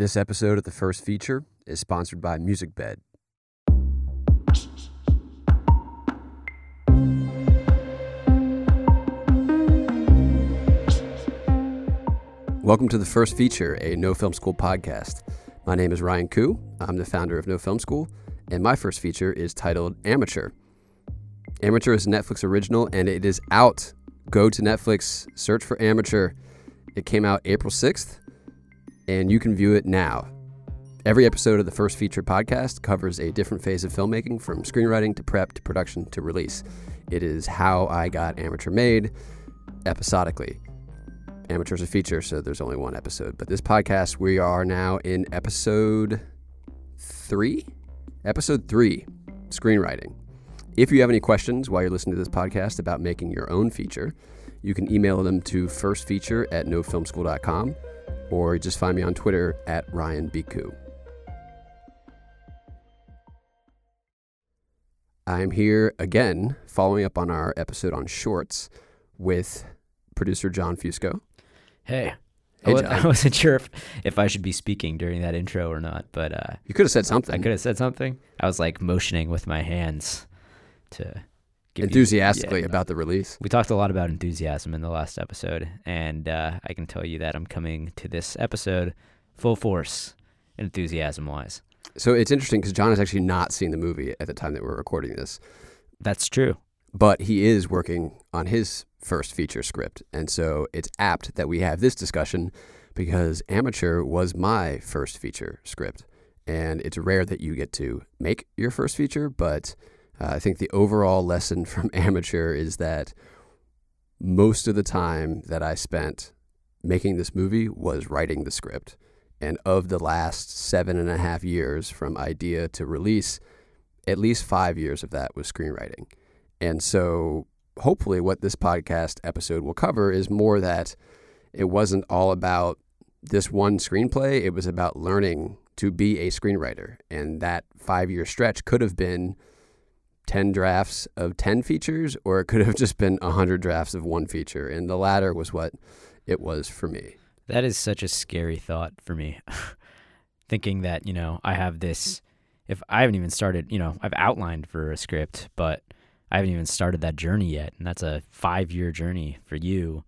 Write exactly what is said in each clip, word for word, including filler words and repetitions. This episode of The First Feature is sponsored by Musicbed. Welcome to The First Feature, a No Film School podcast. My name is Ryan Koo. I'm the founder of No Film School, and my first feature is titled Amateur. Amateur is a Netflix original, and it is out. Go to Netflix, search for Amateur. It came out April sixth. And you can view it now. Every episode of the First Feature podcast covers a different phase of filmmaking, from screenwriting to prep to production to release. It is how I got Amateur made, episodically. Amateur's a feature, so there's only one episode. But this podcast, we are now in episode three? Episode three, screenwriting. If you have any questions while you're listening to this podcast about making your own feature, you can email them to firstfeature at no film school dot com. Or just find me on Twitter at Ryan B. Koo. I'm here again, following up on our episode on shorts with producer John Fusco. Hey. Hey, John. I wasn't sure if, if I should be speaking during that intro or not, but... Uh, you could have said something. I could have said something. I was, like, motioning with my hands to... enthusiastically you, yeah, about the release. We talked a lot about enthusiasm in the last episode, and uh, I can tell you that I'm coming to this episode full force, enthusiasm-wise. So it's interesting because John has actually not seen the movie at the time that we're recording this. That's true. But he is working on his first feature script, and so it's apt that we have this discussion because Amateur was my first feature script, and it's rare that you get to make your first feature, but... Uh, I think the overall lesson from Amateur is that most of the time that I spent making this movie was writing the script. And of the last seven and a half years from idea to release, at least five years of that was screenwriting. And so hopefully what this podcast episode will cover is more that it wasn't all about this one screenplay. It was about learning to be a screenwriter. And that five-year stretch could have been ten drafts of ten features, or it could have just been one hundred drafts of one feature. And the latter was what it was for me. That is such a scary thought for me. Thinking that, you know, I have this, if I haven't even started, you know, I've outlined for a script, but I haven't even started that journey yet. And that's a five year journey for you.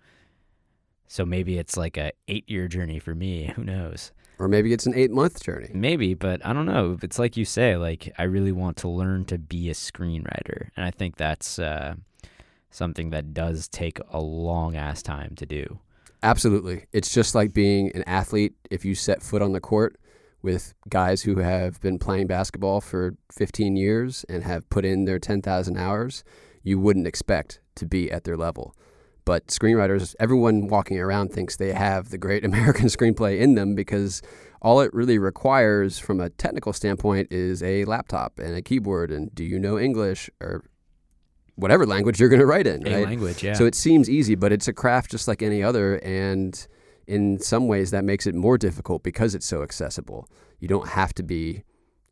So maybe it's like a eight year journey for me. Who knows? Or maybe it's an eight-month journey. Maybe, but I don't know. It's like you say, like, I really want to learn to be a screenwriter. And I think that's uh, something that does take a long-ass time to do. Absolutely. It's just like being an athlete. If you set foot on the court with guys who have been playing basketball for fifteen years and have put in their ten thousand hours, you wouldn't expect to be at their level. But screenwriters, everyone walking around thinks they have the great American screenplay in them because all it really requires from a technical standpoint is a laptop and a keyboard and do you know English or whatever language you're going to write in, right? A language, yeah. So it seems easy, but it's a craft just like any other, and in some ways that makes it more difficult because it's so accessible. You don't have to be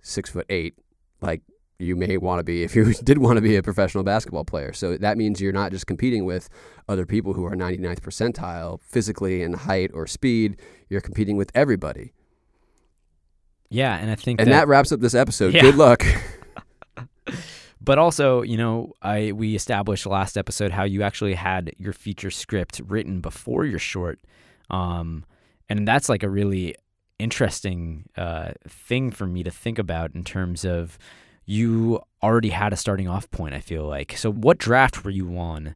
six foot eight like you may want to be if you did want to be a professional basketball player. So that means you're not just competing with other people who are ninety-ninth percentile physically in height or speed. You're competing with everybody. Yeah, and I think And that, that wraps up this episode. Yeah. Good luck. But also, you know, I we established last episode how you actually had your feature script written before your short. Um, and that's like a really interesting uh, thing for me to think about in terms of you already had a starting off point, I feel like. So what draft were you on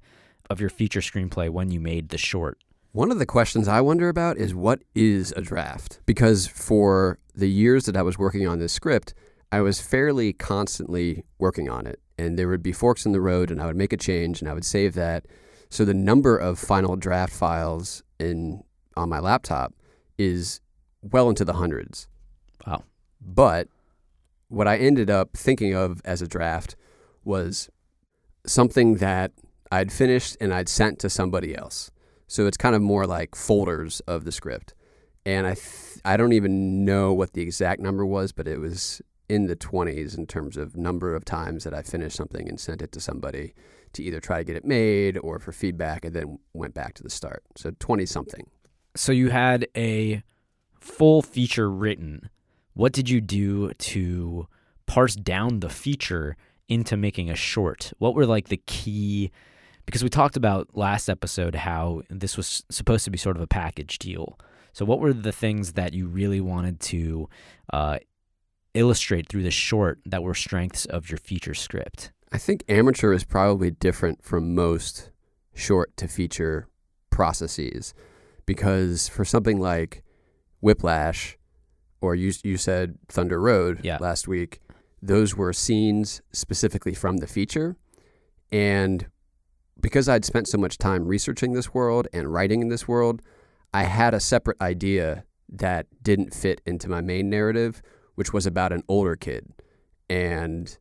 of your feature screenplay when you made the short? One of the questions I wonder about is what is a draft? Because for the years that I was working on this script, I was fairly constantly working on it. And there would be forks in the road, and I would make a change, and I would save that. So the number of final draft files in on my laptop is well into the hundreds. Wow. But... what I ended up thinking of as a draft was something that I'd finished and I'd sent to somebody else. So it's kind of more like folders of the script. And I th- I don't even know what the exact number was, but it was in the twenties in terms of number of times that I finished something and sent it to somebody to either try to get it made or for feedback, and then went back to the start. So twenty-something. So you had a full feature written, what did you do to parse down the feature into making a short? What were like the key, because we talked about last episode how this was supposed to be sort of a package deal. So what were the things that you really wanted to uh, illustrate through the short that were strengths of your feature script? I think Amateur is probably different from most short to feature processes, because for something like Whiplash, or you you said Thunder Road yeah. last week, those were scenes specifically from the feature. And because I'd spent so much time researching this world and writing in this world, I had a separate idea that didn't fit into my main narrative, which was about an older kid. And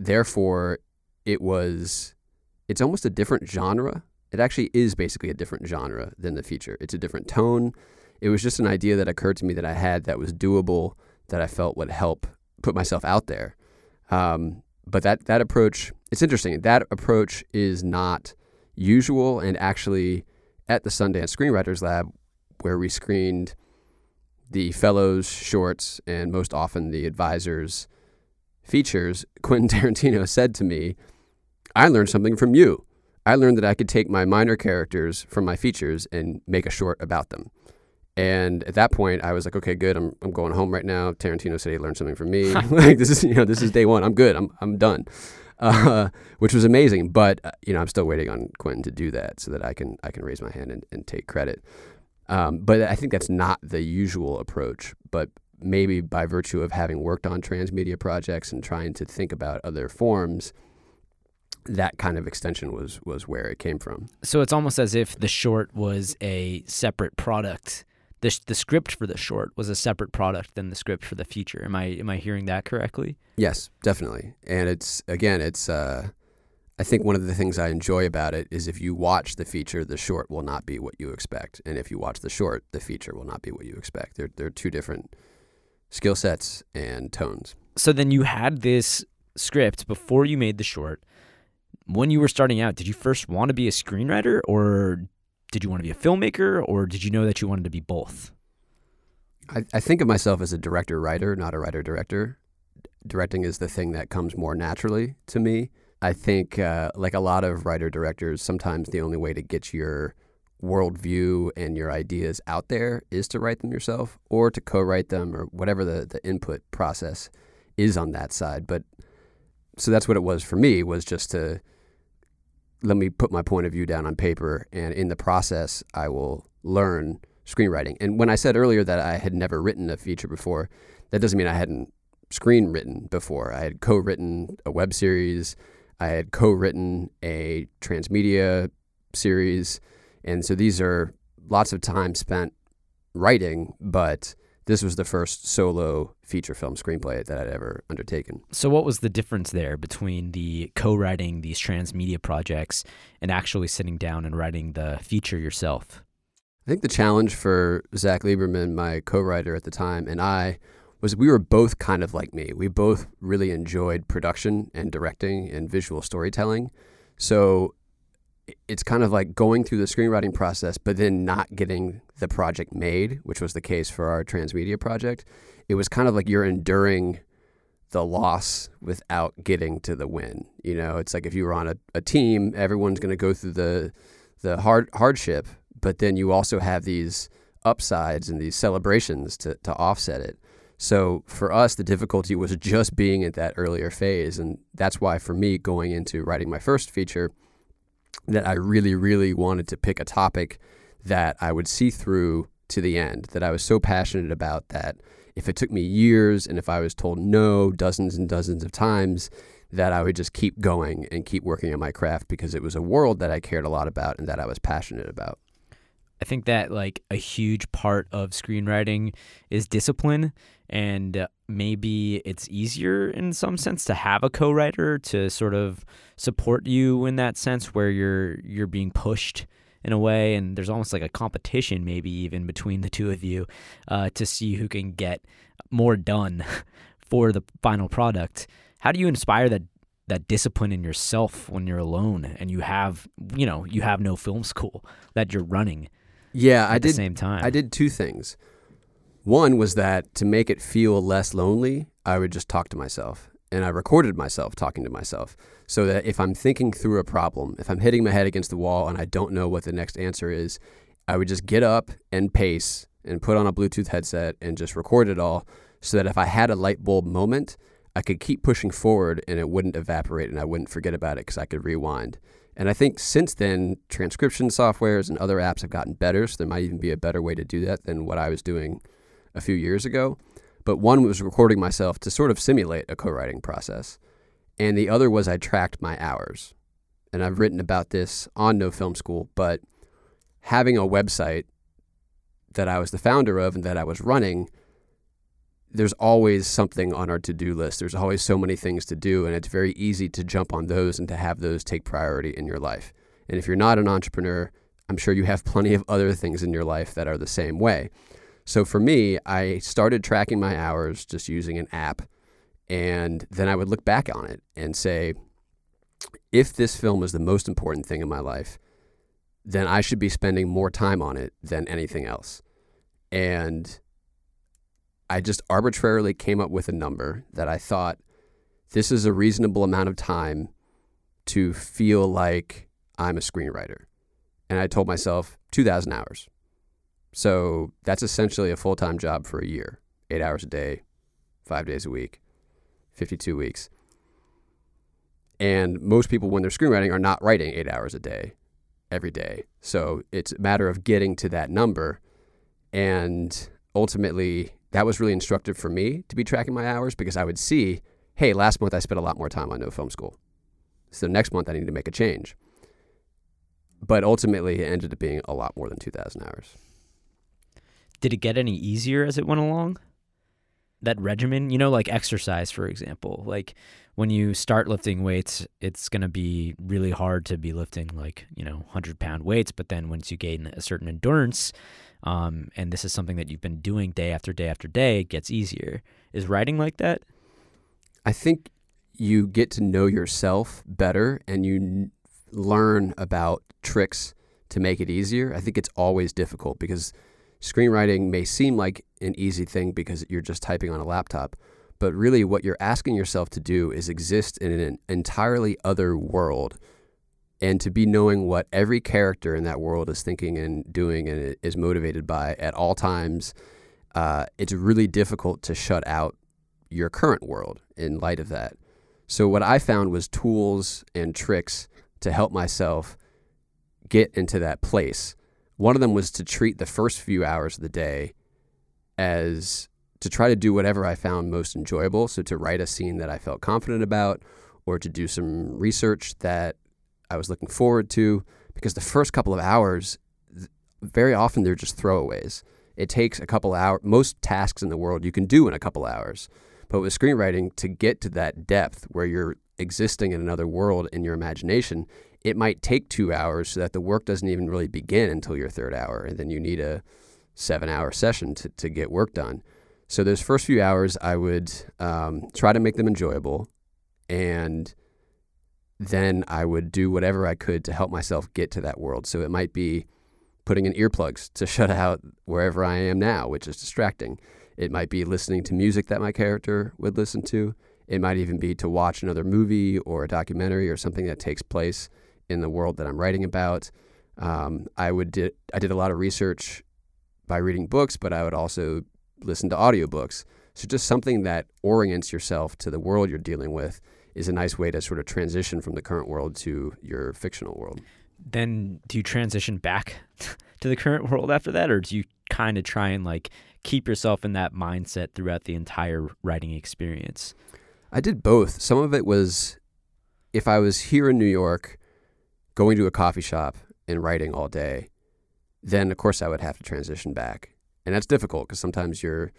therefore, it was, it's almost a different genre. It actually is basically a different genre than the feature. It's a different tone. It was just an idea that occurred to me that I had that was doable, that I felt would help put myself out there. Um, but that that approach, it's interesting. That approach is not usual. And actually, at the Sundance Screenwriters Lab, where we screened the fellows' shorts and most often the advisors' features, Quentin Tarantino said to me, "I learned something from you. I learned that I could take my minor characters from my features and make a short about them." And at that point, I was like, "Okay, good. I'm I'm going home right now. Tarantino said he learned something from me. Like this is you know this is day one. I'm good. I'm I'm done," uh, which was amazing. But uh, you know, I'm still waiting on Quentin to do that so that I can I can raise my hand and, and take credit. Um, but I think that's not the usual approach. But maybe by virtue of having worked on transmedia projects and trying to think about other forms, that kind of extension was was where it came from. So it's almost as if the short was a separate product. The, the script for the short was a separate product than the script for the feature. Am I am I hearing that correctly? Yes, definitely. And it's again, it's uh, I think one of the things I enjoy about it is if you watch the feature, the short will not be what you expect, and if you watch the short, the feature will not be what you expect. They're they're two different skill sets and tones. So then you had this script before you made the short. When you were starting out, did you first want to be a screenwriter, or did you want to be a filmmaker, or did you know that you wanted to be both? I, I think of myself as a director-writer, not a writer-director. Directing is the thing that comes more naturally to me. I think, uh, like a lot of writer-directors, sometimes the only way to get your worldview and your ideas out there is to write them yourself, or to co-write them, or whatever the, the input process is on that side. But so that's what it was for me, was just to let me put my point of view down on paper, and in the process, I will learn screenwriting. And when I said earlier that I had never written a feature before, that doesn't mean I hadn't screenwritten before. I had co-written a web series. I had co-written a transmedia series. And so these are lots of time spent writing, but this was the first solo feature film screenplay that I'd ever undertaken. So what was the difference there between the co-writing these transmedia projects and actually sitting down and writing the feature yourself? I think the challenge for Zach Lieberman, my co-writer at the time, and I was we were both kind of like me. We both really enjoyed production and directing and visual storytelling. So it's kind of like going through the screenwriting process, but then not getting the project made, which was the case for our transmedia project. It was kind of like you're enduring the loss without getting to the win. You know, it's like if you were on a, a team, everyone's going to go through the the hard hardship, but then you also have these upsides and these celebrations to, to offset it. So for us, the difficulty was just being at that earlier phase. And that's why for me, going into writing my first feature, that I really, really wanted to pick a topic that I would see through to the end, that I was so passionate about that if it took me years and if I was told no dozens and dozens of times, that I would just keep going and keep working on my craft, because it was a world that I cared a lot about and that I was passionate about. I think that like a huge part of screenwriting is discipline, and maybe it's easier in some sense to have a co-writer to sort of support you in that sense, where you're you're being pushed in a way, and there's almost like a competition maybe even between the two of you uh, to see who can get more done for the final product. How do you inspire that that discipline in yourself when you're alone and you have you know you have no film school that you're running? Yeah, at I did. The same time, I did two things. One was that to make it feel less lonely, I would just talk to myself. And I recorded myself talking to myself so that if I'm thinking through a problem, if I'm hitting my head against the wall and I don't know what the next answer is, I would just get up and pace and put on a Bluetooth headset and just record it all so that if I had a light bulb moment, I could keep pushing forward and it wouldn't evaporate and I wouldn't forget about it because I could rewind. And I think since then, transcription softwares and other apps have gotten better, so there might even be a better way to do that than what I was doing a few years ago. But one was recording myself to sort of simulate a co-writing process. And the other was I tracked my hours. And I've written about this on No Film School, but having a website that I was the founder of and that I was running, there's always something on our to-do list. There's always so many things to do, and it's very easy to jump on those and to have those take priority in your life. And if you're not an entrepreneur, I'm sure you have plenty of other things in your life that are the same way. So for me, I started tracking my hours just using an app, and then I would look back on it and say, if this film was the most important thing in my life, then I should be spending more time on it than anything else. And I just arbitrarily came up with a number that I thought, this is a reasonable amount of time to feel like I'm a screenwriter. And I told myself two thousand hours. So that's essentially a full-time job for a year, eight hours a day, five days a week, fifty-two weeks. And most people, when they're screenwriting, are not writing eight hours a day, every day. So it's a matter of getting to that number. And ultimately, that was really instructive for me to be tracking my hours because I would see, hey, last month I spent a lot more time on No Film School. So next month I need to make a change. But ultimately, it ended up being a lot more than two thousand hours. Did it get any easier as it went along? That regimen, you know, like exercise, for example, like when you start lifting weights, it's going to be really hard to be lifting like, you know, one hundred pound weights. But then once you gain a certain endurance, um, and this is something that you've been doing day after day after day, it gets easier. Is writing like that? I think you get to know yourself better and you n- learn about tricks to make it easier. I think it's always difficult because screenwriting may seem like an easy thing because you're just typing on a laptop, but really what you're asking yourself to do is exist in an entirely other world and to be knowing what every character in that world is thinking and doing and is motivated by at all times. Uh, it's really difficult to shut out your current world in light of that. So what I found was tools and tricks to help myself get into that place. One of them was to treat the first few hours of the day as to try to do whatever I found most enjoyable. So to write a scene that I felt confident about or to do some research that I was looking forward to, because the first couple of hours, very often they're just throwaways. It takes a couple hours. Most tasks in the world you can do in a couple hours. But with screenwriting, to get to that depth where you're existing in another world in your imagination, it might take two hours so that the work doesn't even really begin until your third hour. And then you need a seven hour session to, to get work done. So those first few hours, I would um, try to make them enjoyable. And then I would do whatever I could to help myself get to that world. So it might be putting in earplugs to shut out wherever I am now, which is distracting. It might be listening to music that my character would listen to. It might even be to watch another movie or a documentary or something that takes place in the world that I'm writing about. Um, I would di- I did a lot of research by reading books, but I would also listen to audiobooks. So just something that orients yourself to the world you're dealing with is a nice way to sort of transition from the current world to your fictional world. Then do you transition back to the current world after that, or do you kind of try and like keep yourself in that mindset throughout the entire writing experience? I did both. Some of it was if I was here in New York, going to a coffee shop and writing all day, then of course I would have to transition back. And that's difficult because sometimes you're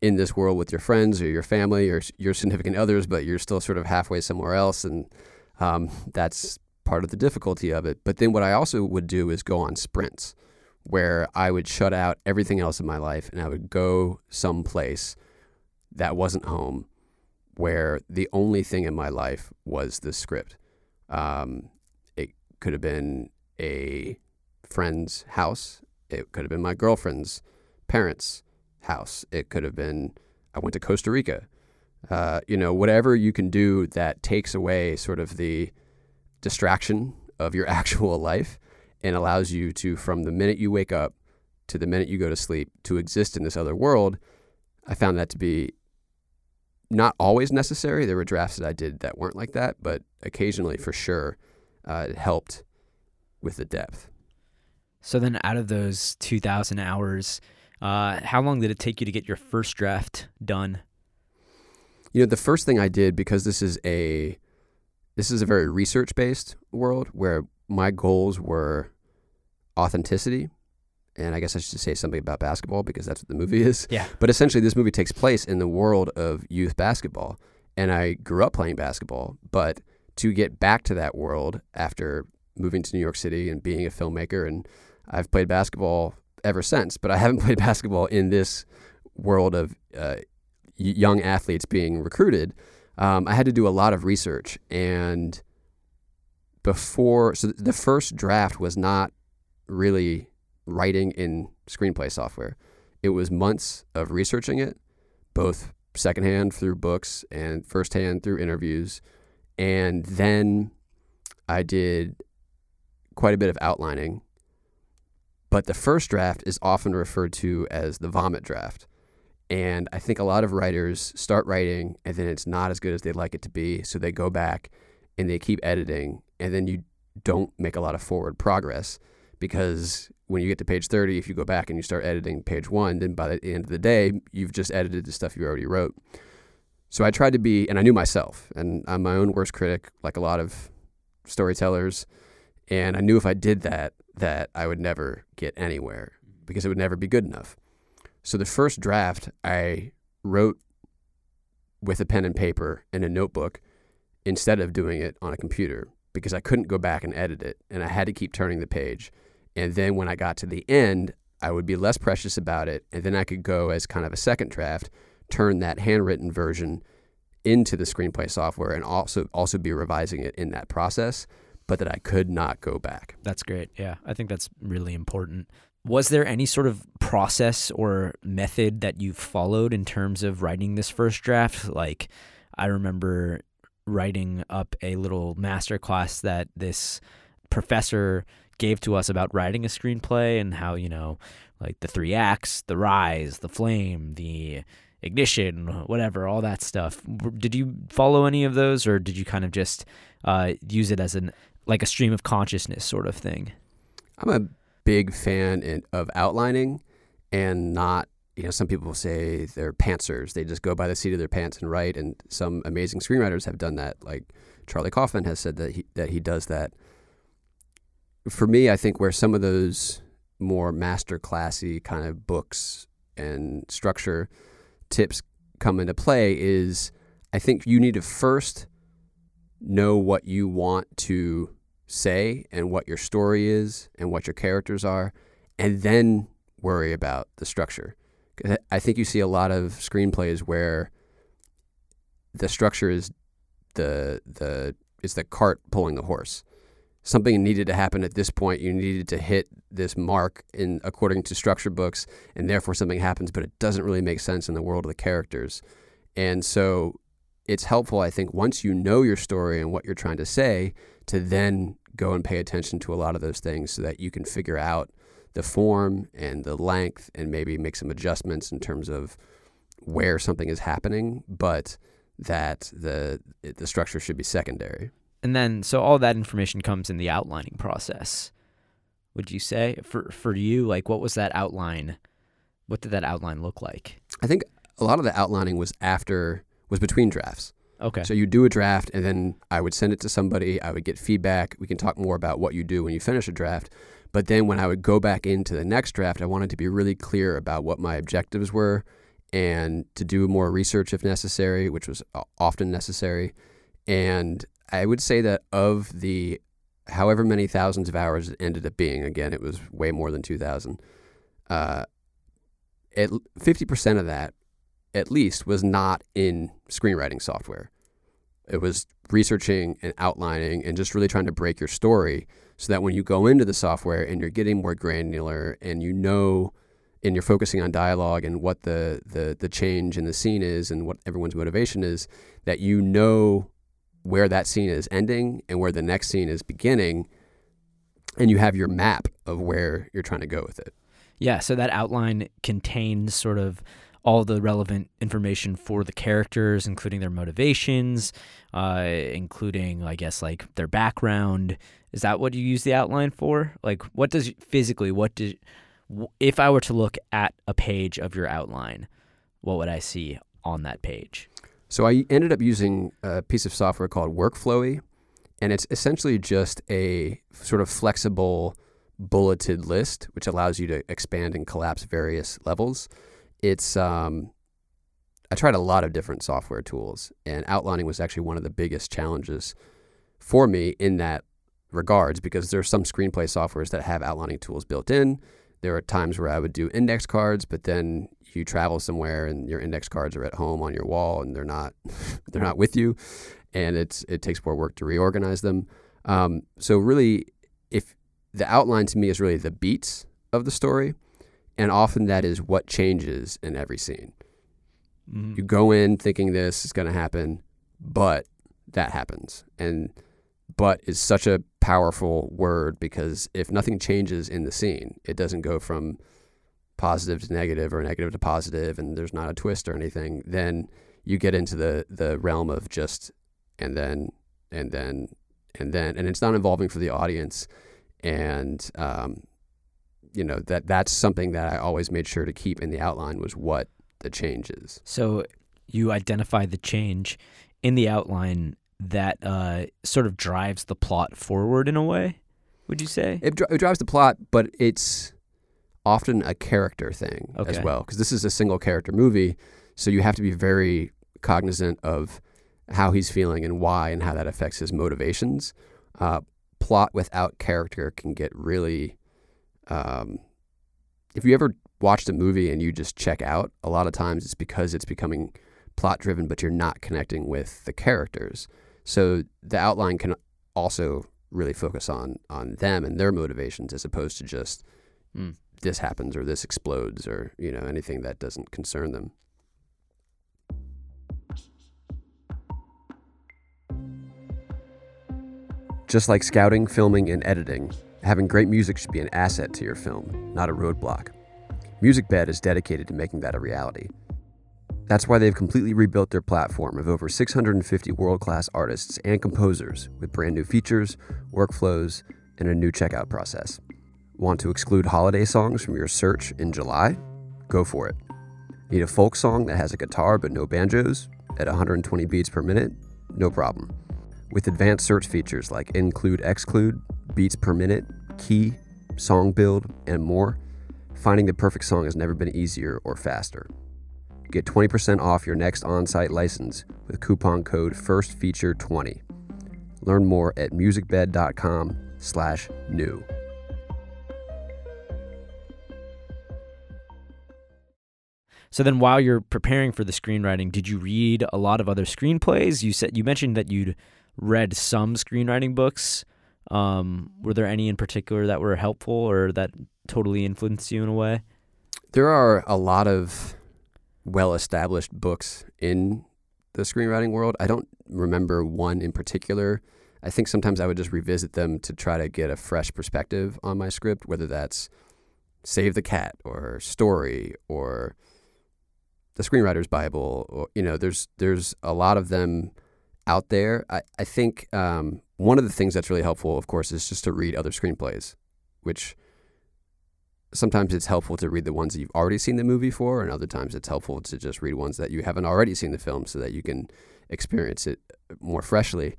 in this world with your friends or your family or your significant others, but you're still sort of halfway somewhere else. And um, that's part of the difficulty of it. But then what I also would do is go on sprints where I would shut out everything else in my life and I would go someplace that wasn't home where the only thing in my life was the script. Um, Could have been a friend's house. It could have been my girlfriend's parents' house. It could have been, I went to Costa Rica. Uh, you know, whatever you can do that takes away sort of the distraction of your actual life and allows you to, from the minute you wake up to the minute you go to sleep, to exist in this other world. I found that to be not always necessary. There were drafts that I did that weren't like that, but occasionally, for sure, uh, it helped with the depth. So then out of those two thousand hours, uh, how long did it take you to get your first draft done? You know, the first thing I did, because this is a this is a very research-based world where my goals were authenticity, and I guess I should say something about basketball because that's what the movie is. Yeah. But essentially, this movie takes place in the world of youth basketball, and I grew up playing basketball, but to get back to that world after moving to New York City and being a filmmaker, and I've played basketball ever since, but I haven't played basketball in this world of uh young athletes being recruited. um, I had to do a lot of research. And before, so the first draft was not really writing in screenplay software. It was months of researching it, both secondhand through books and firsthand through interviews. And then I did quite a bit of outlining. But the first draft is often referred to as the vomit draft. And I think a lot of writers start writing and then it's not as good as they'd like it to be. So they go back and they keep editing, and then you don't make a lot of forward progress, because when you get to page thirty, if you go back and you start editing page one, then by the end of the day, you've just edited the stuff you already wrote. So I tried to be, and I knew myself, and I'm my own worst critic, like a lot of storytellers. And I knew if I did that, that I would never get anywhere because it would never be good enough. So the first draft I wrote with a pen and paper and a notebook instead of doing it on a computer, because I couldn't go back and edit it, and I had to keep turning the page. And then when I got to the end, I would be less precious about it, and then I could go as kind of a second draft, turn that handwritten version into the screenplay software, and also also be revising it in that process, but that I could not go back. That's great. Yeah, I think that's really important. Was there any sort of process or method that you followed in terms of writing this first draft? Like, I remember writing up a little masterclass that this professor gave to us about writing a screenplay and how, you know, like the three acts, the rise, the flame, the ignition, whatever, all that stuff. Did you follow any of those, or did you kind of just uh, use it as an like a stream of consciousness sort of thing? I'm a big fan in, of outlining, and not, you know, some people say they're pantsers. They just go by the seat of their pants and write, and some amazing screenwriters have done that. Like Charlie Kaufman has said that he, that he does that. For me, I think where some of those more masterclassy kind of books and structure tips come into play is I think you need to first know what you want to say and what your story is and what your characters are, and then worry about the structure. I think you see a lot of screenplays where the structure is the the it's the cart pulling the horse. Something needed to happen at this point. You needed to hit this mark in according to structure books, and therefore something happens, but it doesn't really make sense in the world of the characters. And so it's helpful, I think, once you know your story and what you're trying to say, to then go and pay attention to a lot of those things so that you can figure out the form and the length and maybe make some adjustments in terms of where something is happening, but that the the structure should be secondary. And then, so all that information comes in the outlining process, would you say? For, for you, like, what was that outline? What did that outline look like? I think a lot of the outlining was after... was between drafts. Okay. So you do a draft, and then I would send it to somebody. I would get feedback. We can talk more about what you do when you finish a draft. But then when I would go back into the next draft, I wanted to be really clear about what my objectives were and to do more research if necessary, which was often necessary. And I would say that of the however many thousands of hours it ended up being, again, it was way more than two thousand, uh, it, fifty percent of that at least was not in screenwriting software. It was researching and outlining and just really trying to break your story so that when you go into the software and you're getting more granular and you know and you're focusing on dialogue and what the, the, the change in the scene is and what everyone's motivation is, that you know where that scene is ending and where the next scene is beginning, and you have your map of where you're trying to go with it. Yeah, so that outline contains sort of all the relevant information for the characters, including their motivations, uh, including, I guess, like their background. Is that what you use the outline for? Like, what does physically, what does, if I were to look at a page of your outline, what would I see on that page? So I ended up using a piece of software called Workflowy, and it's essentially just a sort of flexible bulleted list, which allows you to expand and collapse various levels. It's um, I tried a lot of different software tools, and outlining was actually one of the biggest challenges for me in that regards, because there's some screenplay softwares that have outlining tools built in. There are times where I would do index cards, but then you travel somewhere and your index cards are at home on your wall and they're not they're not with you, and it's it takes more work to reorganize them. Um, so really, if the outline to me is really the beats of the story. And often that is what changes in every scene. Mm-hmm. You go in thinking this is going to happen, but that happens. And but is such a powerful word, because if nothing changes in the scene, it doesn't go from positive to negative or negative to positive, and there's not a twist or anything, then you get into the, the realm of just and then, and then, and then. And it's not involving for the audience. And, um, you know, that that's something that I always made sure to keep in the outline, was what the change is. So you identify the change in the outline that uh, sort of drives the plot forward in a way, would you say? It, dri- it drives the plot, but it's often a character thing okay. as well, because this is a single character movie. So you have to be very cognizant of how he's feeling and why, and how that affects his motivations. Uh, plot without character can get really... Um, if you ever watched a movie and you just check out, a lot of times it's because it's becoming plot driven, but you're not connecting with the characters. So the outline can also really focus on, on them and their motivations, as opposed to just mm. this happens or this explodes or, you know, anything that doesn't concern them. Just like scouting, filming, and editing, having great music should be an asset to your film, not a roadblock. Musicbed is dedicated to making that a reality. That's why they've completely rebuilt their platform of over six hundred fifty world-class artists and composers with brand new features, workflows, and a new checkout process. Want to exclude holiday songs from your search in July? Go for it. Need a folk song that has a guitar but no banjos at one hundred twenty beats per minute? No problem. With advanced search features like include, exclude, beats per minute, key, song build, and more, finding the perfect song has never been easier or faster. Get twenty percent off your next on-site license with coupon code first feature twenty. Learn more at musicbed dot com slash new. So then, while you're preparing for the screenwriting, did you read a lot of other screenplays? You said you mentioned that you'd read some screenwriting books. Um, were there any in particular that were helpful or that totally influenced you in a way? There are a lot of well-established books in the screenwriting world. I don't remember one in particular. I think sometimes I would just revisit them to try to get a fresh perspective on my script, whether that's Save the Cat or Story or The Screenwriter's Bible. Or, you know, there's there's a lot of them out there. I, I think... Um, One of the things that's really helpful, of course, is just to read other screenplays, which sometimes it's helpful to read the ones that you've already seen the movie for, and other times it's helpful to just read ones that you haven't already seen the film so that you can experience it more freshly.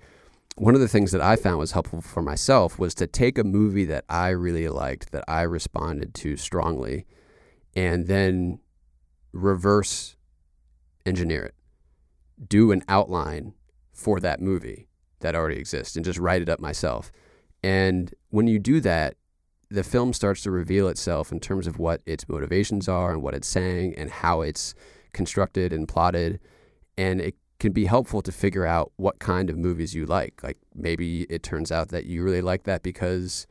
One of the things that I found was helpful for myself was to take a movie that I really liked, that I responded to strongly, and then reverse engineer it. Do an outline for that movie that already exists and just write it up myself. And when you do that, the film starts to reveal itself in terms of what its motivations are and what it's saying and how it's constructed and plotted. And it can be helpful to figure out what kind of movies you like. Like, maybe it turns out that you really like that because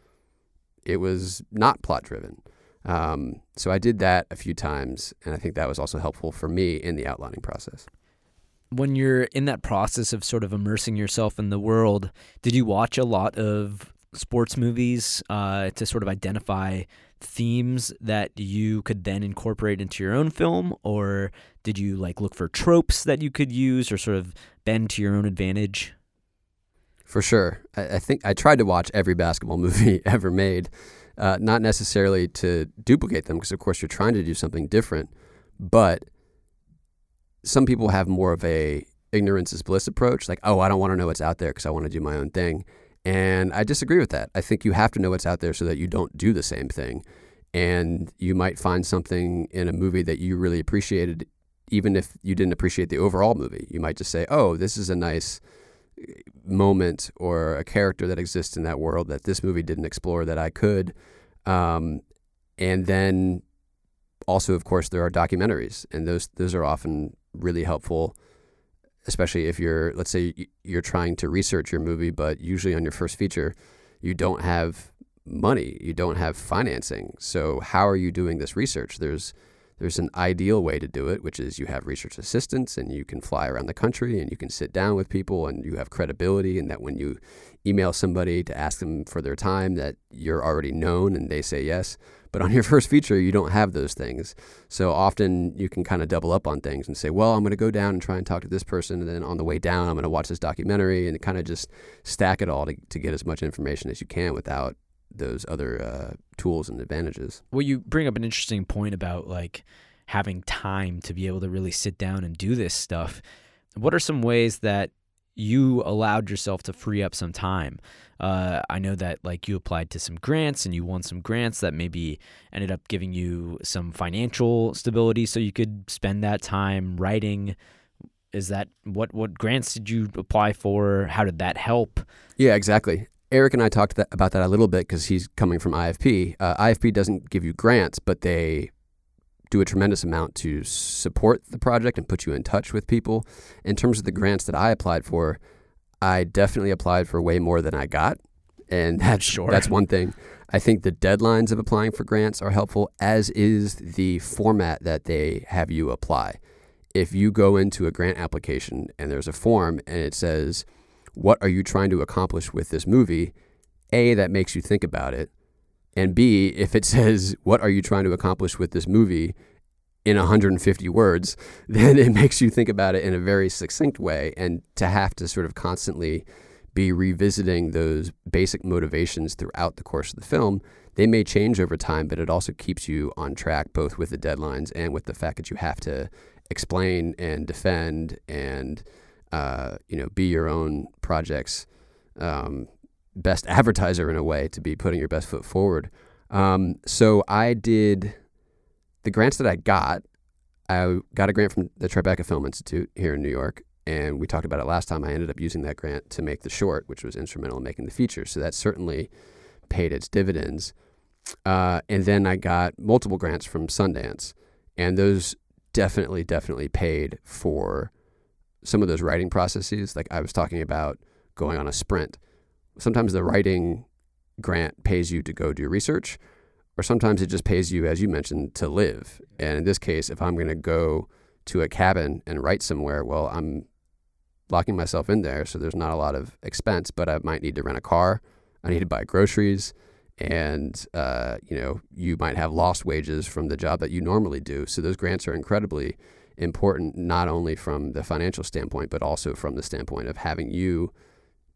it was not plot driven. Um, so I did that a few times, and I think that was also helpful for me in the outlining process. When you're in that process of sort of immersing yourself in the world, did you watch a lot of sports movies uh, to sort of identify themes that you could then incorporate into your own film? Or did you like look for tropes that you could use or sort of bend to your own advantage? For sure. I, I think I tried to watch every basketball movie ever made, uh, not necessarily to duplicate them because, of course, you're trying to do something different, but some people have more of a ignorance is bliss approach, like, oh, I don't want to know what's out there because I want to do my own thing. And I disagree with that. I think you have to know what's out there so that you don't do the same thing. And you might find something in a movie that you really appreciated, even if you didn't appreciate the overall movie. You might just say, oh, this is a nice moment or a character that exists in that world that this movie didn't explore that I could. Um, and then also, of course, there are documentaries, and those those are often really helpful, especially if you're, let's say you're trying to research your movie, but usually on your first feature, you don't have money, you don't have financing. So how are you doing this research? There's there's an ideal way to do it, which is you have research assistants and you can fly around the country and you can sit down with people and you have credibility, and that when you email somebody to ask them for their time that you're already known and they say yes. But on your first feature, you don't have those things. So often you can kind of double up on things and say, well, I'm going to go down and try and talk to this person. And then on the way down, I'm going to watch this documentary, and kind of just stack it all to, to get as much information as you can without those other uh, tools and advantages. Well, you bring up an interesting point about like having time to be able to really sit down and do this stuff. What are some ways that you allowed yourself to free up some time? Uh, I know that like you applied to some grants and you won some grants that maybe ended up giving you some financial stability so you could spend that time writing. Is that what, what grants did you apply for? How did that help? Yeah, exactly. Eric and I talked that, about that a little bit because he's coming from I F P. Uh, I F P doesn't give you grants, but they do a tremendous amount to support the project and put you in touch with people. In terms of the grants that I applied for, I definitely applied for way more than I got. And that's, sure. that's one thing. I think the deadlines of applying for grants are helpful, as is the format that they have you apply. If you go into a grant application and there's a form and it says, what are you trying to accomplish with this movie? A, that makes you think about it. And B, if it says, what are you trying to accomplish with this movie in one hundred fifty words, then it makes you think about it in a very succinct way. And to have to sort of constantly be revisiting those basic motivations throughout the course of the film, they may change over time, but it also keeps you on track both with the deadlines and with the fact that you have to explain and defend and, uh, you know, be your own project's um best advertiser in a way, to be putting your best foot forward. Um, so I did the grants that I got. I got a grant from the Tribeca Film Institute here in New York, and we talked about it last time. I ended up using that grant to make the short, which was instrumental in making the feature. So that certainly paid its dividends. Uh, and then I got multiple grants from Sundance, and those definitely, definitely paid for some of those writing processes. Like I was talking about going on a sprint. Sometimes the writing grant pays you to go do research, or sometimes it just pays you, as you mentioned, to live. And in this case, if I'm going to go to a cabin and write somewhere, well, I'm locking myself in there, so there's not a lot of expense, but I might need to rent a car. I need to buy groceries. And, uh, you know, you might have lost wages from the job that you normally do. So those grants are incredibly important, not only from the financial standpoint, but also from the standpoint of having you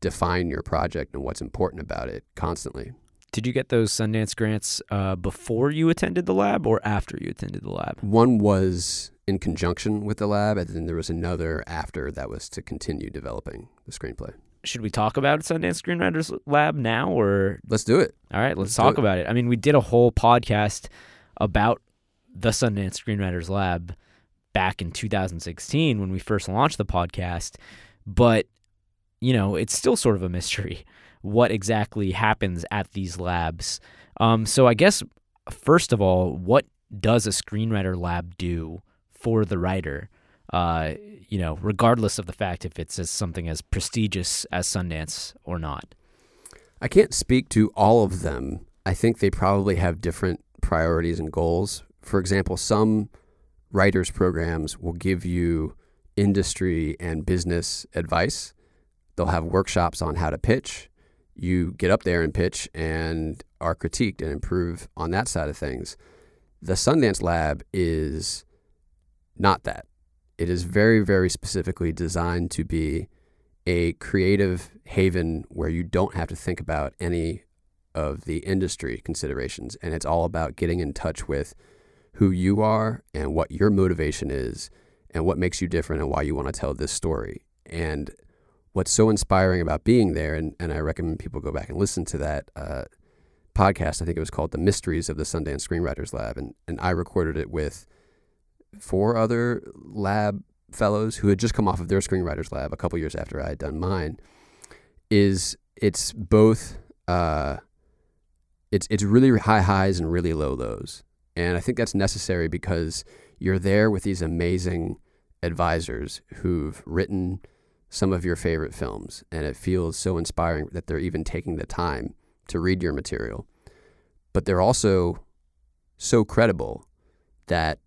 define your project and what's important about it constantly. Did you get those Sundance grants uh, before you attended the lab or after you attended the lab? One was in conjunction with the lab, and then there was another after that was to continue developing the screenplay. Should we talk about Sundance Screenwriters Lab now, or? Let's do it. All right, let's, let's talk about it. I mean, we did a whole podcast about the Sundance Screenwriters Lab back in two thousand sixteen when we first launched the podcast, but you know, it's still sort of a mystery what exactly happens at these labs. Um, so I guess, first of all, what does a screenwriter lab do for the writer, uh, you know, regardless of the fact if it's as something as prestigious as Sundance or not? I can't speak to all of them. I think they probably have different priorities and goals. For example, some writers programs will give you industry and business advice. They'll have workshops on how to pitch. You get up there and pitch and are critiqued and improve on that side of things. The Sundance Lab is not that. It is very, very specifically designed to be a creative haven where you don't have to think about any of the industry considerations. And it's all about getting in touch with who you are and what your motivation is and what makes you different and why you want to tell this story. And what's so inspiring about being there, and, and I recommend people go back and listen to that uh, podcast. I think it was called The Mysteries of the Sundance Screenwriters Lab. And, and I recorded it with four other lab fellows who had just come off of their screenwriters lab a couple years after I had done mine. Is it's both uh, it's it's really high highs and really low lows, and I think that's necessary because you're there with these amazing advisors who've written some of your favorite films, and it feels so inspiring that they're even taking the time to read your material. But they're also so credible that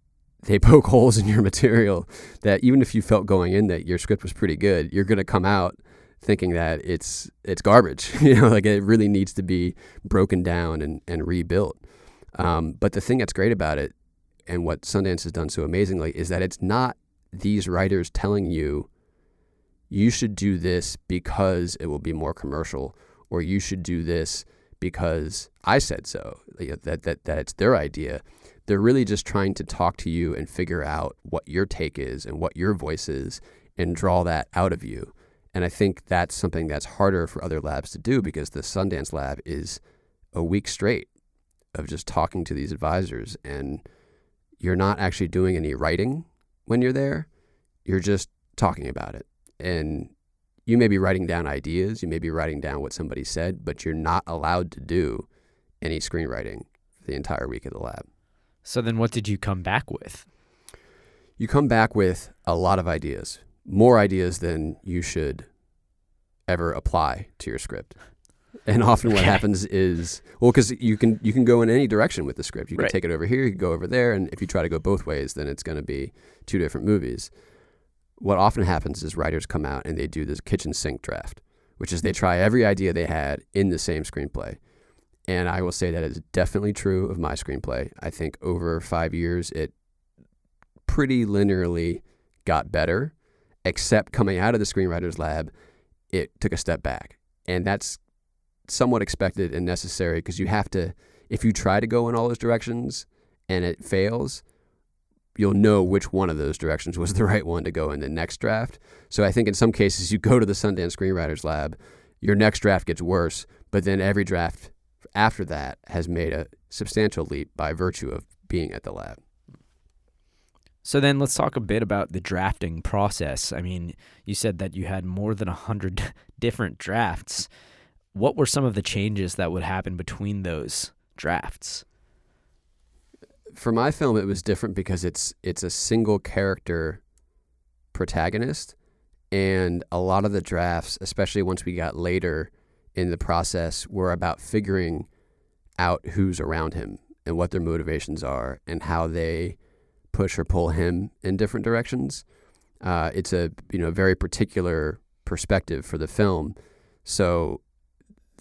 they poke holes in your material that even if you felt going in that your script was pretty good, you're going to come out thinking that it's it's garbage. You know, like it really needs to be broken down and, and rebuilt. Um, but the thing that's great about it and what Sundance has done so amazingly is that it's not these writers telling you, you should do this because it will be more commercial, or you should do this because I said so, that, that, that it's their idea. They're really just trying to talk to you and figure out what your take is and what your voice is and draw that out of you. And I think that's something that's harder for other labs to do because the Sundance Lab is a week straight of just talking to these advisors, and you're not actually doing any writing when you're there. You're just talking about it. And you may be writing down ideas, you may be writing down what somebody said, but you're not allowed to do any screenwriting for the entire week of the lab. So then what did you come back with? You come back with a lot of ideas, more ideas than you should ever apply to your script. And often what okay. happens is, well, because you can you can go in any direction with the script. You can right. take it over here, you can go over there, and if you try to go both ways, then it's going to be two different movies. What often happens is writers come out and they do this kitchen sink draft, which is they try every idea they had in the same screenplay. And I will say that is definitely true of my screenplay. I think over five years, it pretty linearly got better, except coming out of the Screenwriters Lab, it took a step back. And that's somewhat expected and necessary because you have to, if you try to go in all those directions and it fails, you'll know which one of those directions was the right one to go in the next draft. So I think in some cases, you go to the Sundance Screenwriters Lab, your next draft gets worse, but then every draft after that has made a substantial leap by virtue of being at the lab. So then let's talk a bit about the drafting process. I mean, you said that you had more than one hundred different drafts. What were some of the changes that would happen between those drafts? For my film, it was different because it's it's a single character protagonist, and a lot of the drafts, especially once we got later in the process, were about figuring out who's around him and what their motivations are and how they push or pull him in different directions. Uh, it's a you know very particular perspective for the film. So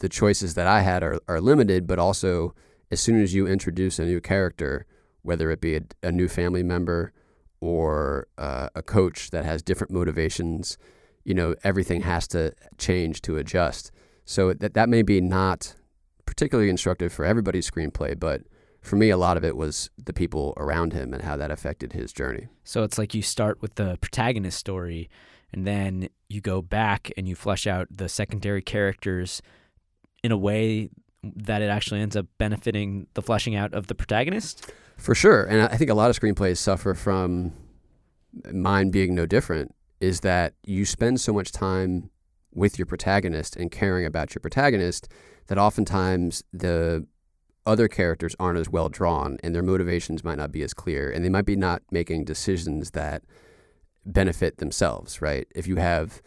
the choices that I had are, are limited, but also as soon as you introduce a new character, whether it be a, a new family member or uh, a coach that has different motivations, you know, everything has to change to adjust. So that that may be not particularly instructive for everybody's screenplay, but for me, a lot of it was the people around him and how that affected his journey. So it's like you start with the protagonist story, and then you go back and you flesh out the secondary characters in a way that it actually ends up benefiting the fleshing out of the protagonist? For sure. And I think a lot of screenplays suffer from mine being no different, is that you spend so much time with your protagonist and caring about your protagonist that oftentimes the other characters aren't as well drawn and their motivations might not be as clear, and they might be not making decisions that benefit themselves, right? If you have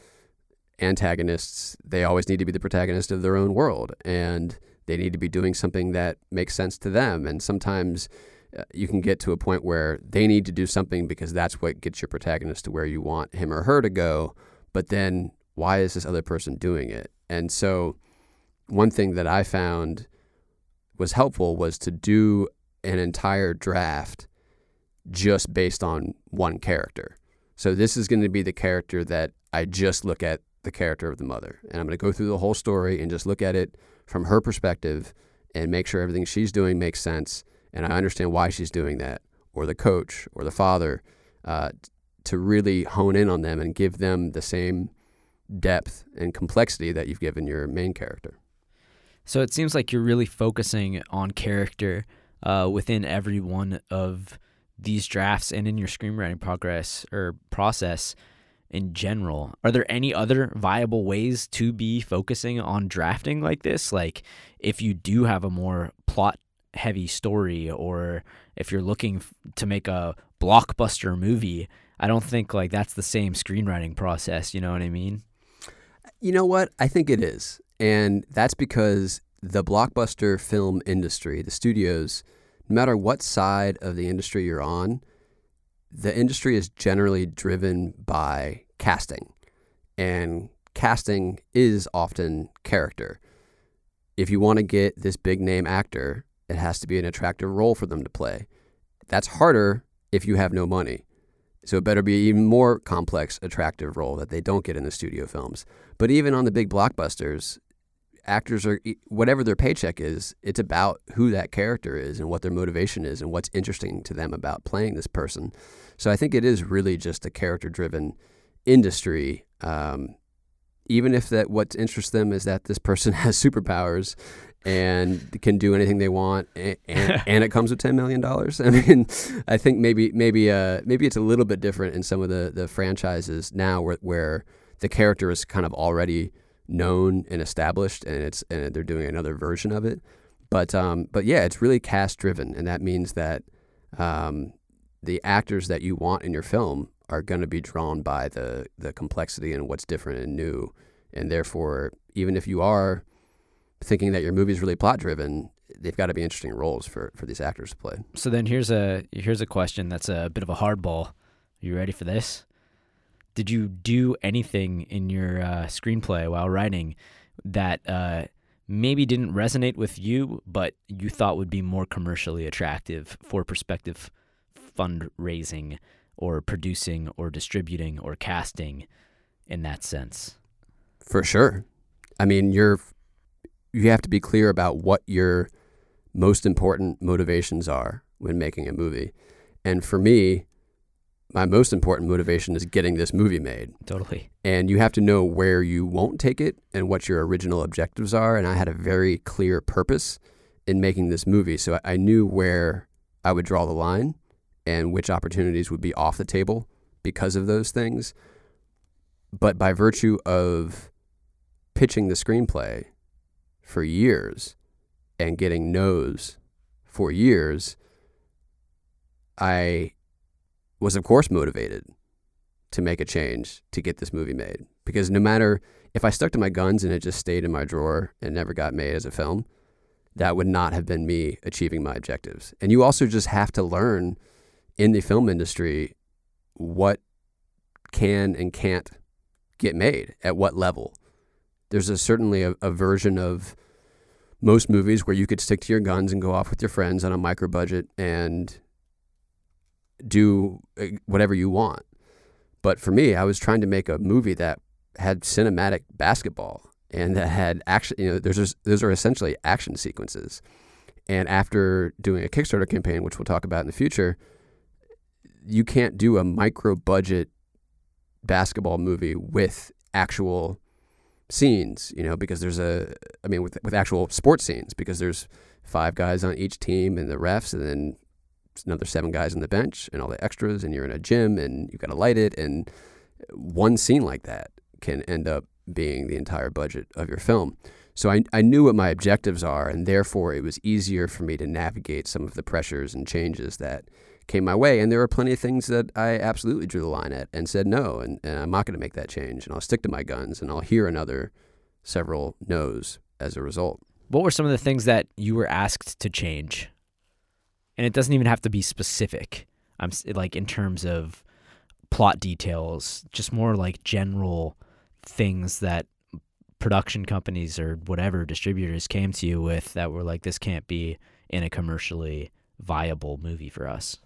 antagonists, they always need to be the protagonist of their own world, and They need to be doing something that makes sense to them. And sometimes uh, you can get to a point where they need to do something because that's what gets your protagonist to where you want him or her to go. But then why is this other person doing it? And so one thing that I found was helpful was to do an entire draft just based on one character. So this is going to be the character that I just look at, the character of the mother. And I'm going to go through the whole story and just look at it from her perspective and make sure everything she's doing makes sense and I understand why she's doing that, or the coach or the father, uh, to really hone in on them and give them the same depth and complexity that you've given your main character. So it seems like you're really focusing on character uh, within every one of these drafts and in your screenwriting progress or process in general. Are there any other viable ways to be focusing on drafting like this? Like if you do have a more plot heavy story, or if you're looking to make a blockbuster movie, I don't think like that's the same screenwriting process. You know what I mean? You know what? I think it is. And that's because the blockbuster film industry, the studios, no matter what side of the industry you're on, the industry is generally driven by casting. And casting is often character. If you want to get this big name actor, it has to be an attractive role for them to play. That's harder if you have no money. So it better be an even more complex, attractive role that they don't get in the studio films. But even on the big blockbusters, actors are, whatever their paycheck is, it's about who that character is and what their motivation is and what's interesting to them about playing this person. So I think it is really just a character-driven industry, um, even if that what interests them is that this person has superpowers and can do anything they want, and, and, and it comes with ten million dollars. I mean, I think maybe maybe uh, maybe it's a little bit different in some of the, the franchises now where, where the character is kind of already known and established, and it's and they're doing another version of it. But um, but yeah, it's really cast-driven, and that means that um, the actors that you want in your film are going to be drawn by the, the complexity and what's different and new, and therefore, even if you are thinking that your movie's really plot driven, they've got to be interesting roles for, for these actors to play. So then here's a here's a question that's a bit of a hardball. Are you ready for this? Did you do anything in your uh, screenplay while writing that uh, maybe didn't resonate with you, but you thought would be more commercially attractive for prospective fundraising or producing or distributing or casting in that sense? For sure. I mean, you're... You have to be clear about what your most important motivations are when making a movie. And for me, my most important motivation is getting this movie made. Totally. And you have to know where you won't take it and what your original objectives are. And I had a very clear purpose in making this movie. So I knew where I would draw the line and which opportunities would be off the table because of those things. But by virtue of pitching the screenplay for years and getting no's for years, I was, of course, motivated to make a change to get this movie made. Because no matter if I stuck to my guns and it just stayed in my drawer and never got made as a film, that would not have been me achieving my objectives. And you also just have to learn in the film industry what can and can't get made at what level. There's a, certainly a, a version of most movies where you could stick to your guns and go off with your friends on a micro budget and do whatever you want. But for me, I was trying to make a movie that had cinematic basketball and that had action. You know, there's just, those are essentially action sequences. And after doing a Kickstarter campaign, which we'll talk about in the future, you can't do a micro budget basketball movie with actual scenes, you know, because there's a, I mean, with with actual sports scenes, because there's five guys on each team and the refs, and then another seven guys on the bench and all the extras, and you're in a gym and you've got to light it. And one scene like that can end up being the entire budget of your film. So I, I knew what my objectives are, and therefore it was easier for me to navigate some of the pressures and changes that came my way. And there were plenty of things that I absolutely drew the line at and said no, and, and I'm not going to make that change, and I'll stick to my guns, and I'll hear another several no's as a result. What were some of the things that you were asked to change? And it doesn't even have to be specific. I'm like in terms of plot details, just more like general things that production companies or whatever distributors came to you with that were like, this can't be in a commercially viable movie for us.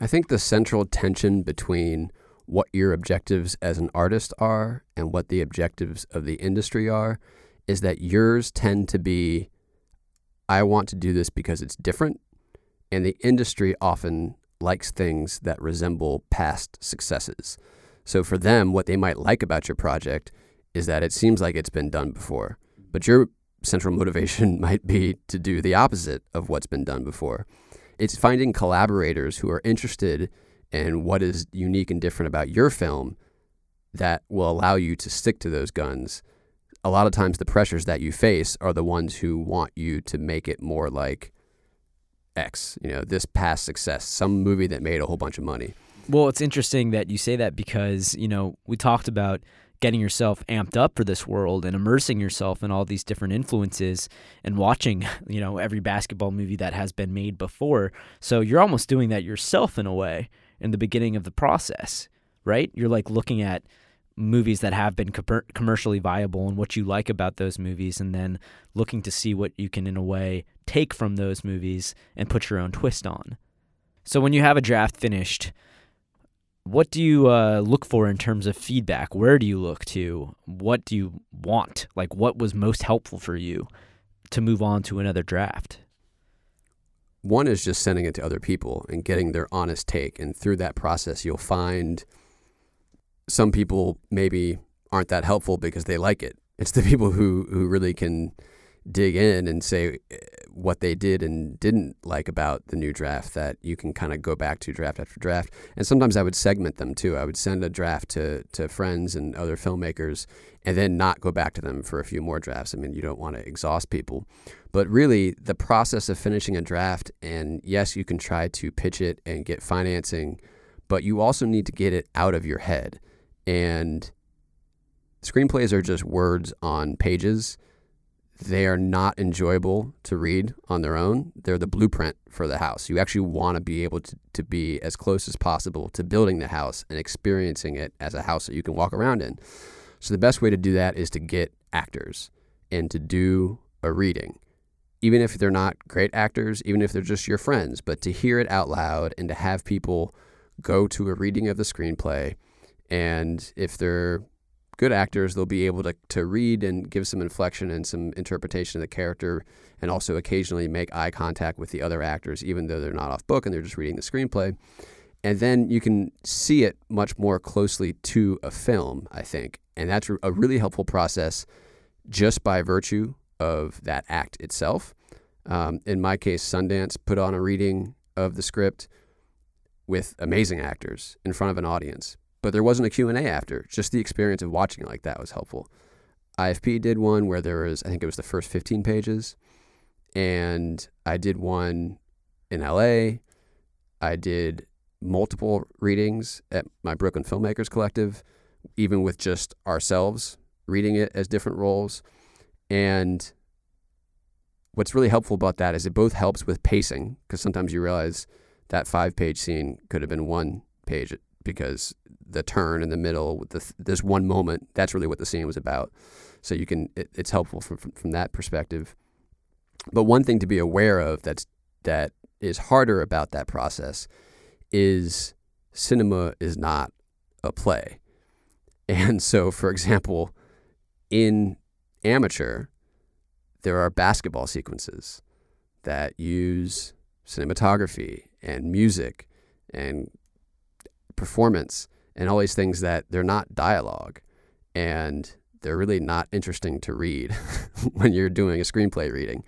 I think the central tension between what your objectives as an artist are and what the objectives of the industry are is that yours tend to be, I want to do this because it's different, and the industry often likes things that resemble past successes. So for them, what they might like about your project is that it seems like it's been done before, but your central motivation might be to do the opposite of what's been done before. It's finding collaborators who are interested in what is unique and different about your film that will allow you to stick to those guns. A lot of times the pressures that you face are the ones who want you to make it more like X, you know, this past success, some movie that made a whole bunch of money. Well, it's interesting that you say that because, you know, we talked about getting yourself amped up for this world and immersing yourself in all these different influences and watching, you know, every basketball movie that has been made before. So you're almost doing that yourself in a way in the beginning of the process, right? You're like looking at movies that have been com- commercially viable and what you like about those movies, and then looking to see what you can, in a way, take from those movies and put your own twist on. So when you have a draft finished, what do you uh, look for in terms of feedback? Where do you look to? What do you want? Like, what was most helpful for you to move on to another draft? One is just sending it to other people and getting their honest take. And through that process, you'll find some people maybe aren't that helpful because they like it. It's the people who, who really can dig in and say what they did and didn't like about the new draft that you can kind of go back to draft after draft. And sometimes I would segment them too. I would send a draft to, to friends and other filmmakers and then not go back to them for a few more drafts. I mean, you don't want to exhaust people. But really, the process of finishing a draft, and yes, you can try to pitch it and get financing, but you also need to get it out of your head. And screenplays are just words on pages. They are not enjoyable to read on their own. They're the blueprint for the house. You actually want to be able to, to be as close as possible to building the house and experiencing it as a house that you can walk around in. So the best way to do that is to get actors and to do a reading, even if they're not great actors, even if they're just your friends, but to hear it out loud and to have people go to a reading of the screenplay. And if they're good actors, they'll be able to, to read and give some inflection and some interpretation of the character, and also occasionally make eye contact with the other actors, even though they're not off book and they're just reading the screenplay. And then you can see it much more closely to a film, I think. And that's a really helpful process just by virtue of that act itself. Um, in my case, Sundance put on a reading of the script with amazing actors in front of an audience. But there wasn't a Q and A after. Just the experience of watching it like that was helpful. I F P did one where there was, I think it was the first fifteen pages. And I did one in L A. I did multiple readings at my Brooklyn Filmmakers Collective, even with just ourselves reading it as different roles. And what's really helpful about that is it both helps with pacing, because sometimes you realize that five-page scene could have been one page because the turn in the middle with the, this one moment, that's really what the scene was about. So you can, it, it's helpful from, from from that perspective. But one thing to be aware of that's that is harder about that process is cinema is not a play. And so, for example, in Amateur, there are basketball sequences that use cinematography and music and performance and all these things that they're not dialogue, and they're really not interesting to read when you're doing a screenplay reading.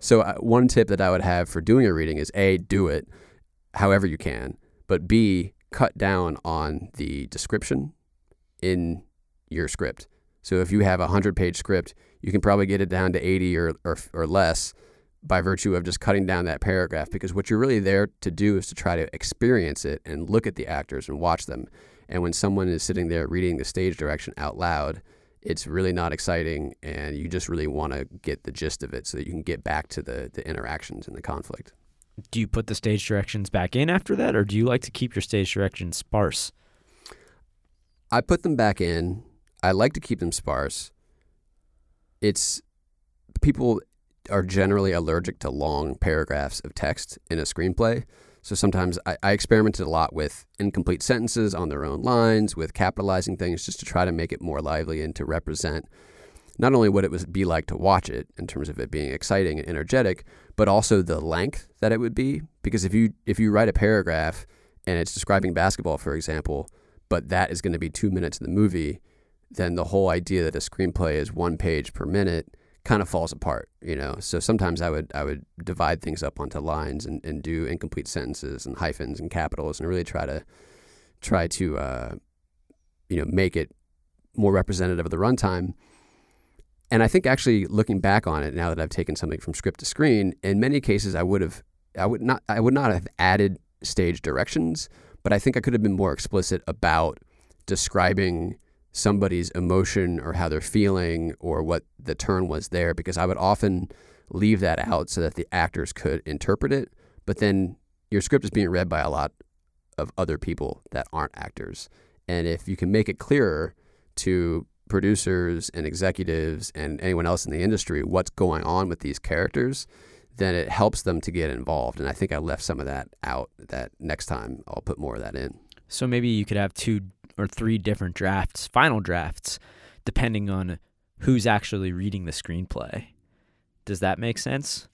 So uh, one tip that I would have for doing a reading is A, do it however you can, but B, cut down on the description in your script. So if you have a one hundred page script, you can probably get it down to eighty or, or, or less by virtue of just cutting down that paragraph, because what you're really there to do is to try to experience it and look at the actors and watch them. And when someone is sitting there reading the stage direction out loud, it's really not exciting, and you just really want to get the gist of it so that you can get back to the, the interactions and the conflict. Do you put the stage directions back in after that, or do you like to keep your stage directions sparse? I put them back in. I like to keep them sparse. It's people are generally allergic to long paragraphs of text in a screenplay. So sometimes I, I experimented a lot with incomplete sentences on their own lines, with capitalizing things just to try to make it more lively and to represent not only what it would be like to watch it in terms of it being exciting and energetic, but also the length that it would be. Because if you if you write a paragraph and it's describing basketball, for example, but that is going to be two minutes of the movie, then the whole idea that a screenplay is one page per minute kind of falls apart, you know? So sometimes I would I would divide things up onto lines and, and do incomplete sentences and hyphens and capitals and really try to, try to uh, you know, make it more representative of the runtime. And I think actually looking back on it now that I've taken something from script to screen, in many cases I would have I would not I would not have added stage directions, but I think I could have been more explicit about describing somebody's emotion or how they're feeling or what the turn was there, because I would often leave that out so that the actors could interpret it, but then your script is being read by a lot of other people that aren't actors. And if you can make it clearer to producers and executives and anyone else in the industry what's going on with these characters, then it helps them to get involved. And I think I left some of that out. That next time I'll put more of that in. So maybe you could have two or three different drafts, final drafts, depending on who's actually reading the screenplay. Does that make sense?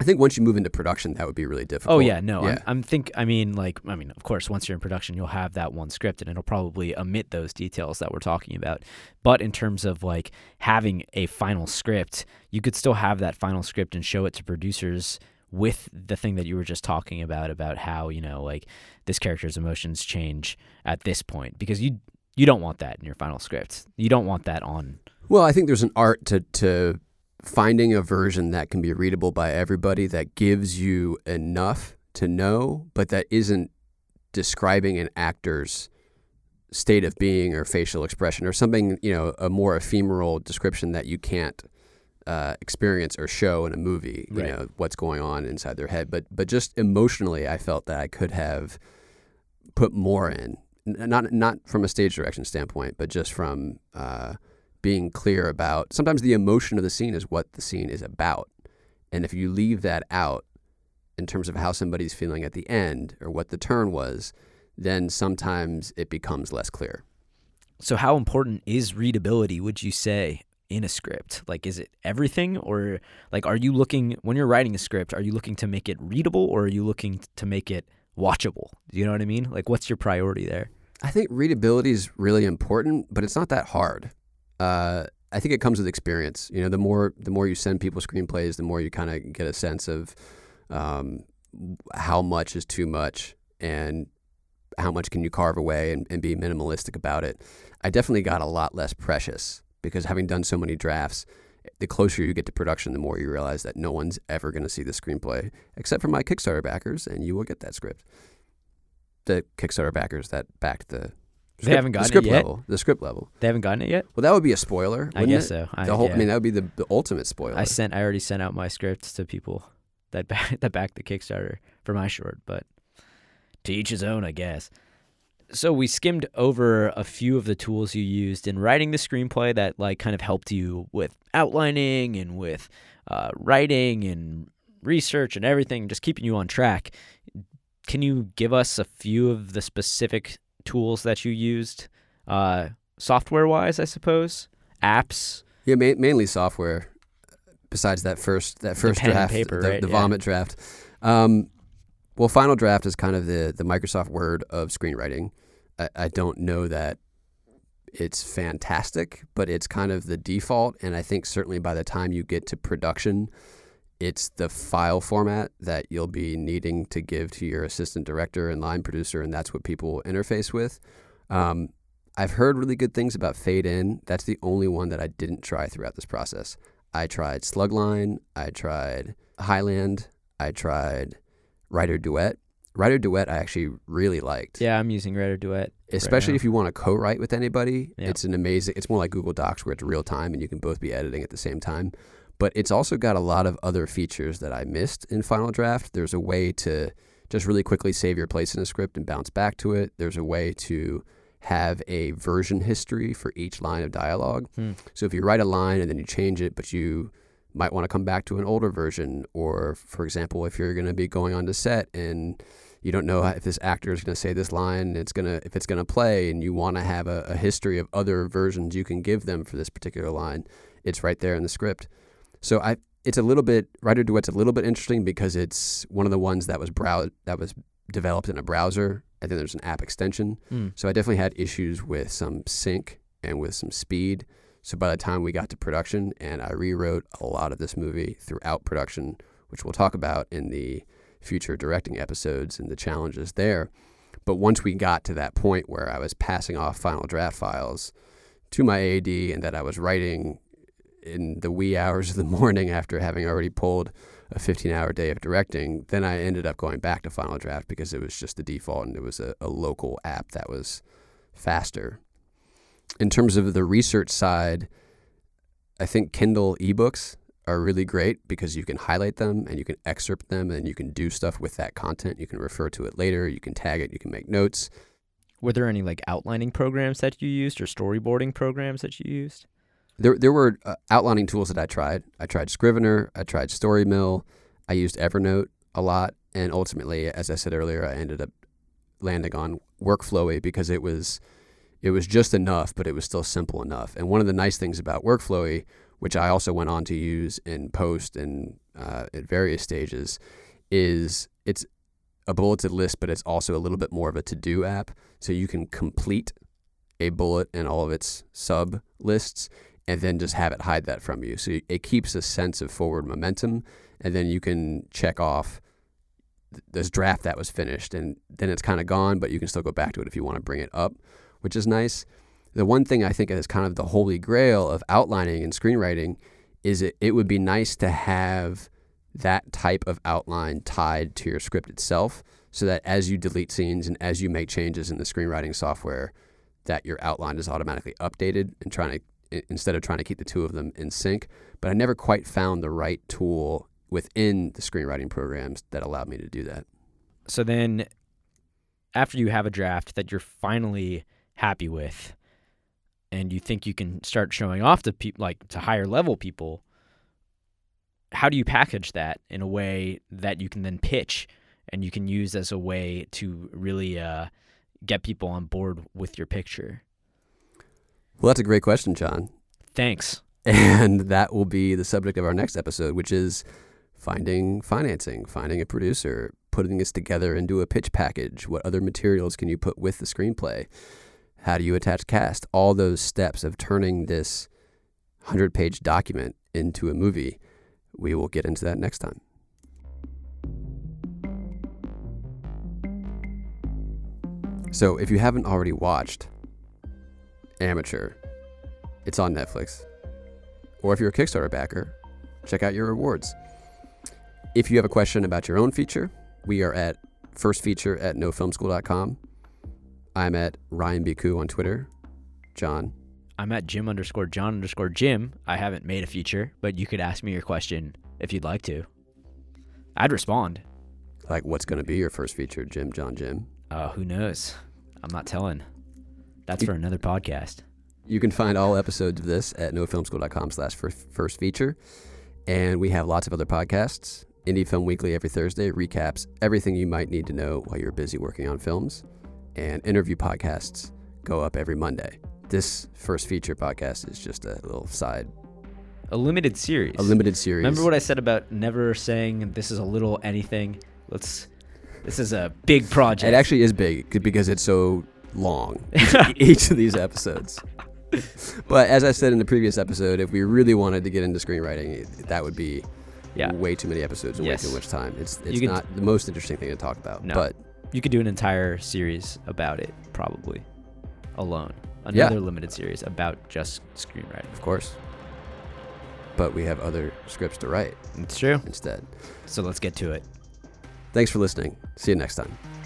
I think once you move into production, that would be really difficult. Oh yeah, no, yeah. I'm, I'm think. I mean, like, I mean, of course, once you're in production, you'll have that one script, and it'll probably omit those details that we're talking about. But in terms of like having a final script, you could still have that final script and show it to producers with the thing that you were just talking about, about how, you know, like this character's emotions change at this point, because you you don't want that in your final script. You don't want that on. Well, I think there's an art to to. finding a version that can be readable by everybody, that gives you enough to know, but that isn't describing an actor's state of being or facial expression or something, you know, a more ephemeral description that you can't uh, experience or show in a movie, you right. know, what's going on inside their head. But but just emotionally, I felt that I could have put more in, not, not from a stage direction standpoint, but just from... Uh, being clear about sometimes the emotion of the scene is what the scene is about. And if you leave that out in terms of how somebody's feeling at the end or what the turn was, then sometimes it becomes less clear. So how important is readability, would you say, in a script? Like, is it everything, or like, are you looking, when you're writing a script, are you looking to make it readable, or are you looking to make it watchable? Do you know what I mean? Like, what's your priority there? I think readability is really important, but it's not that hard. Uh, I think it comes with experience. You know, the more the more you send people screenplays, the more you kind of get a sense of um, how much is too much and how much can you carve away and, and be minimalistic about it. I definitely got a lot less precious, because having done so many drafts, the closer you get to production, the more you realize that no one's ever going to see the screenplay except for my Kickstarter backers, and you will get that script. The Kickstarter backers that backed the... Script, they haven't gotten the script it yet? Level, the script level. They haven't gotten it yet? Well, that would be a spoiler. I guess it? so. I, the whole, yeah. I mean, that would be the, the ultimate spoiler. I sent. I already sent out my scripts to people that back, that backed the Kickstarter for my short, but to each his own, I guess. So we skimmed over a few of the tools you used in writing the screenplay that like kind of helped you with outlining and with uh, writing and research and everything, just keeping you on track. Can you give us a few of the specific tools that you used, uh, software-wise, I suppose, apps? Yeah, ma- mainly software. Besides that first, that first the draft, paper, the, right? the vomit yeah. draft. Um, well, Final Draft is kind of the the Microsoft Word of screenwriting. I, I don't know that it's fantastic, but it's kind of the default. And I think certainly by the time you get to production, it's the file format that you'll be needing to give to your assistant director and line producer, and that's what people will interface with. Um, I've heard really good things about Fade In. That's the only one that I didn't try throughout this process. I tried Slugline. I tried Highland. I tried Writer Duet. Writer Duet I actually really liked. Yeah, I'm using Writer Duet. Especially right if you want to co-write with anybody. Yep. It's an amazing, it's more like Google Docs where it's real time and you can both be editing at the same time. But it's also got a lot of other features that I missed in Final Draft. There's a way to just really quickly save your place in a script and bounce back to it. There's a way to have a version history for each line of dialogue. Hmm. So if you write a line and then you change it, but you might want to come back to an older version, or for example, if you're going to be going on to set and you don't know if this actor is going to say this line, it's going to, if it's going to play, and you want to have a, a history of other versions you can give them for this particular line, it's right there in the script. So I, it's a little bit, Writer Duet's a little bit interesting because it's one of the ones that was brow that was developed in a browser, and then there's an app extension. Mm. So I definitely had issues with some sync and with some speed. So by the time we got to production, and I rewrote a lot of this movie throughout production, which we'll talk about in the future directing episodes and the challenges there. But once we got to that point where I was passing off Final Draft files to my A D and that I was writing in the wee hours of the morning after having already pulled a fifteen-hour day of directing, then I ended up going back to Final Draft because it was just the default and it was a, a local app that was faster. In terms of the research side, I think Kindle ebooks are really great because you can highlight them and you can excerpt them and you can do stuff with that content. You can refer to it later. You can tag it. You can make notes. Were there any like outlining programs that you used or storyboarding programs that you used? There there were uh, outlining tools that I tried. I tried Scrivener. I tried Storymill. I used Evernote a lot. And ultimately, as I said earlier, I ended up landing on Workflowy because it was... It was just enough, but it was still simple enough. And one of the nice things about Workflowy, which I also went on to use in post and uh, at various stages, is it's a bulleted list, but it's also a little bit more of a to-do app. So you can complete a bullet and all of its sub lists and then just have it hide that from you. So it keeps a sense of forward momentum, and then you can check off this draft that was finished, and then it's kind of gone, but you can still go back to it if you want to bring it up, which is nice. The one thing I think is kind of the holy grail of outlining and screenwriting is it, it would be nice to have that type of outline tied to your script itself so that as you delete scenes and as you make changes in the screenwriting software, that your outline is automatically updated and trying to, instead of trying to keep the two of them in sync. But I never quite found the right tool within the screenwriting programs that allowed me to do that. So then after you have a draft that you're finally happy with, and you think you can start showing off to people, like to higher level people, how do you package that in a way that you can then pitch and you can use as a way to really uh, get people on board with your picture? Well, that's a great question, John. Thanks. And that will be the subject of our next episode, which is finding financing, finding a producer, putting this together into a pitch package. What other materials can you put with the screenplay? How do you attach cast? All those steps of turning this one hundred page document into a movie. We will get into that next time. So if you haven't already watched Amateur, it's on Netflix. Or if you're a Kickstarter backer, check out your rewards. If you have a question about your own feature, we are at first feature at no film school dot com. I'm at Ryan B. Koo on Twitter. John. I'm at Jim underscore John underscore Jim. I haven't made a feature, but you could ask me your question if you'd like to. I'd respond. Like, what's going to be your first feature, Jim, John, Jim? Uh, who knows? I'm not telling. That's you, for another podcast. You can find all episodes of this at no film school dot com slash first feature. And we have lots of other podcasts. Indie Film Weekly every Thursday recaps everything you might need to know while you're busy working on films. And interview podcasts go up every Monday. This First Feature podcast is just a little side. A limited series. A limited series. Remember what I said about never saying this is a little anything? Let's. This is a big project. It actually is big because it's so long, each of these episodes. But as I said in the previous episode, if we really wanted to get into screenwriting, that would be yeah. way too many episodes and yes. way too much time. It's it's you not could, the most interesting thing to talk about. No. But you could do an entire series about it, probably, alone. Another yeah. limited series about just screenwriting. Of course. But we have other scripts to write. It's true. Instead. So let's get to it. Thanks for listening. See you next time.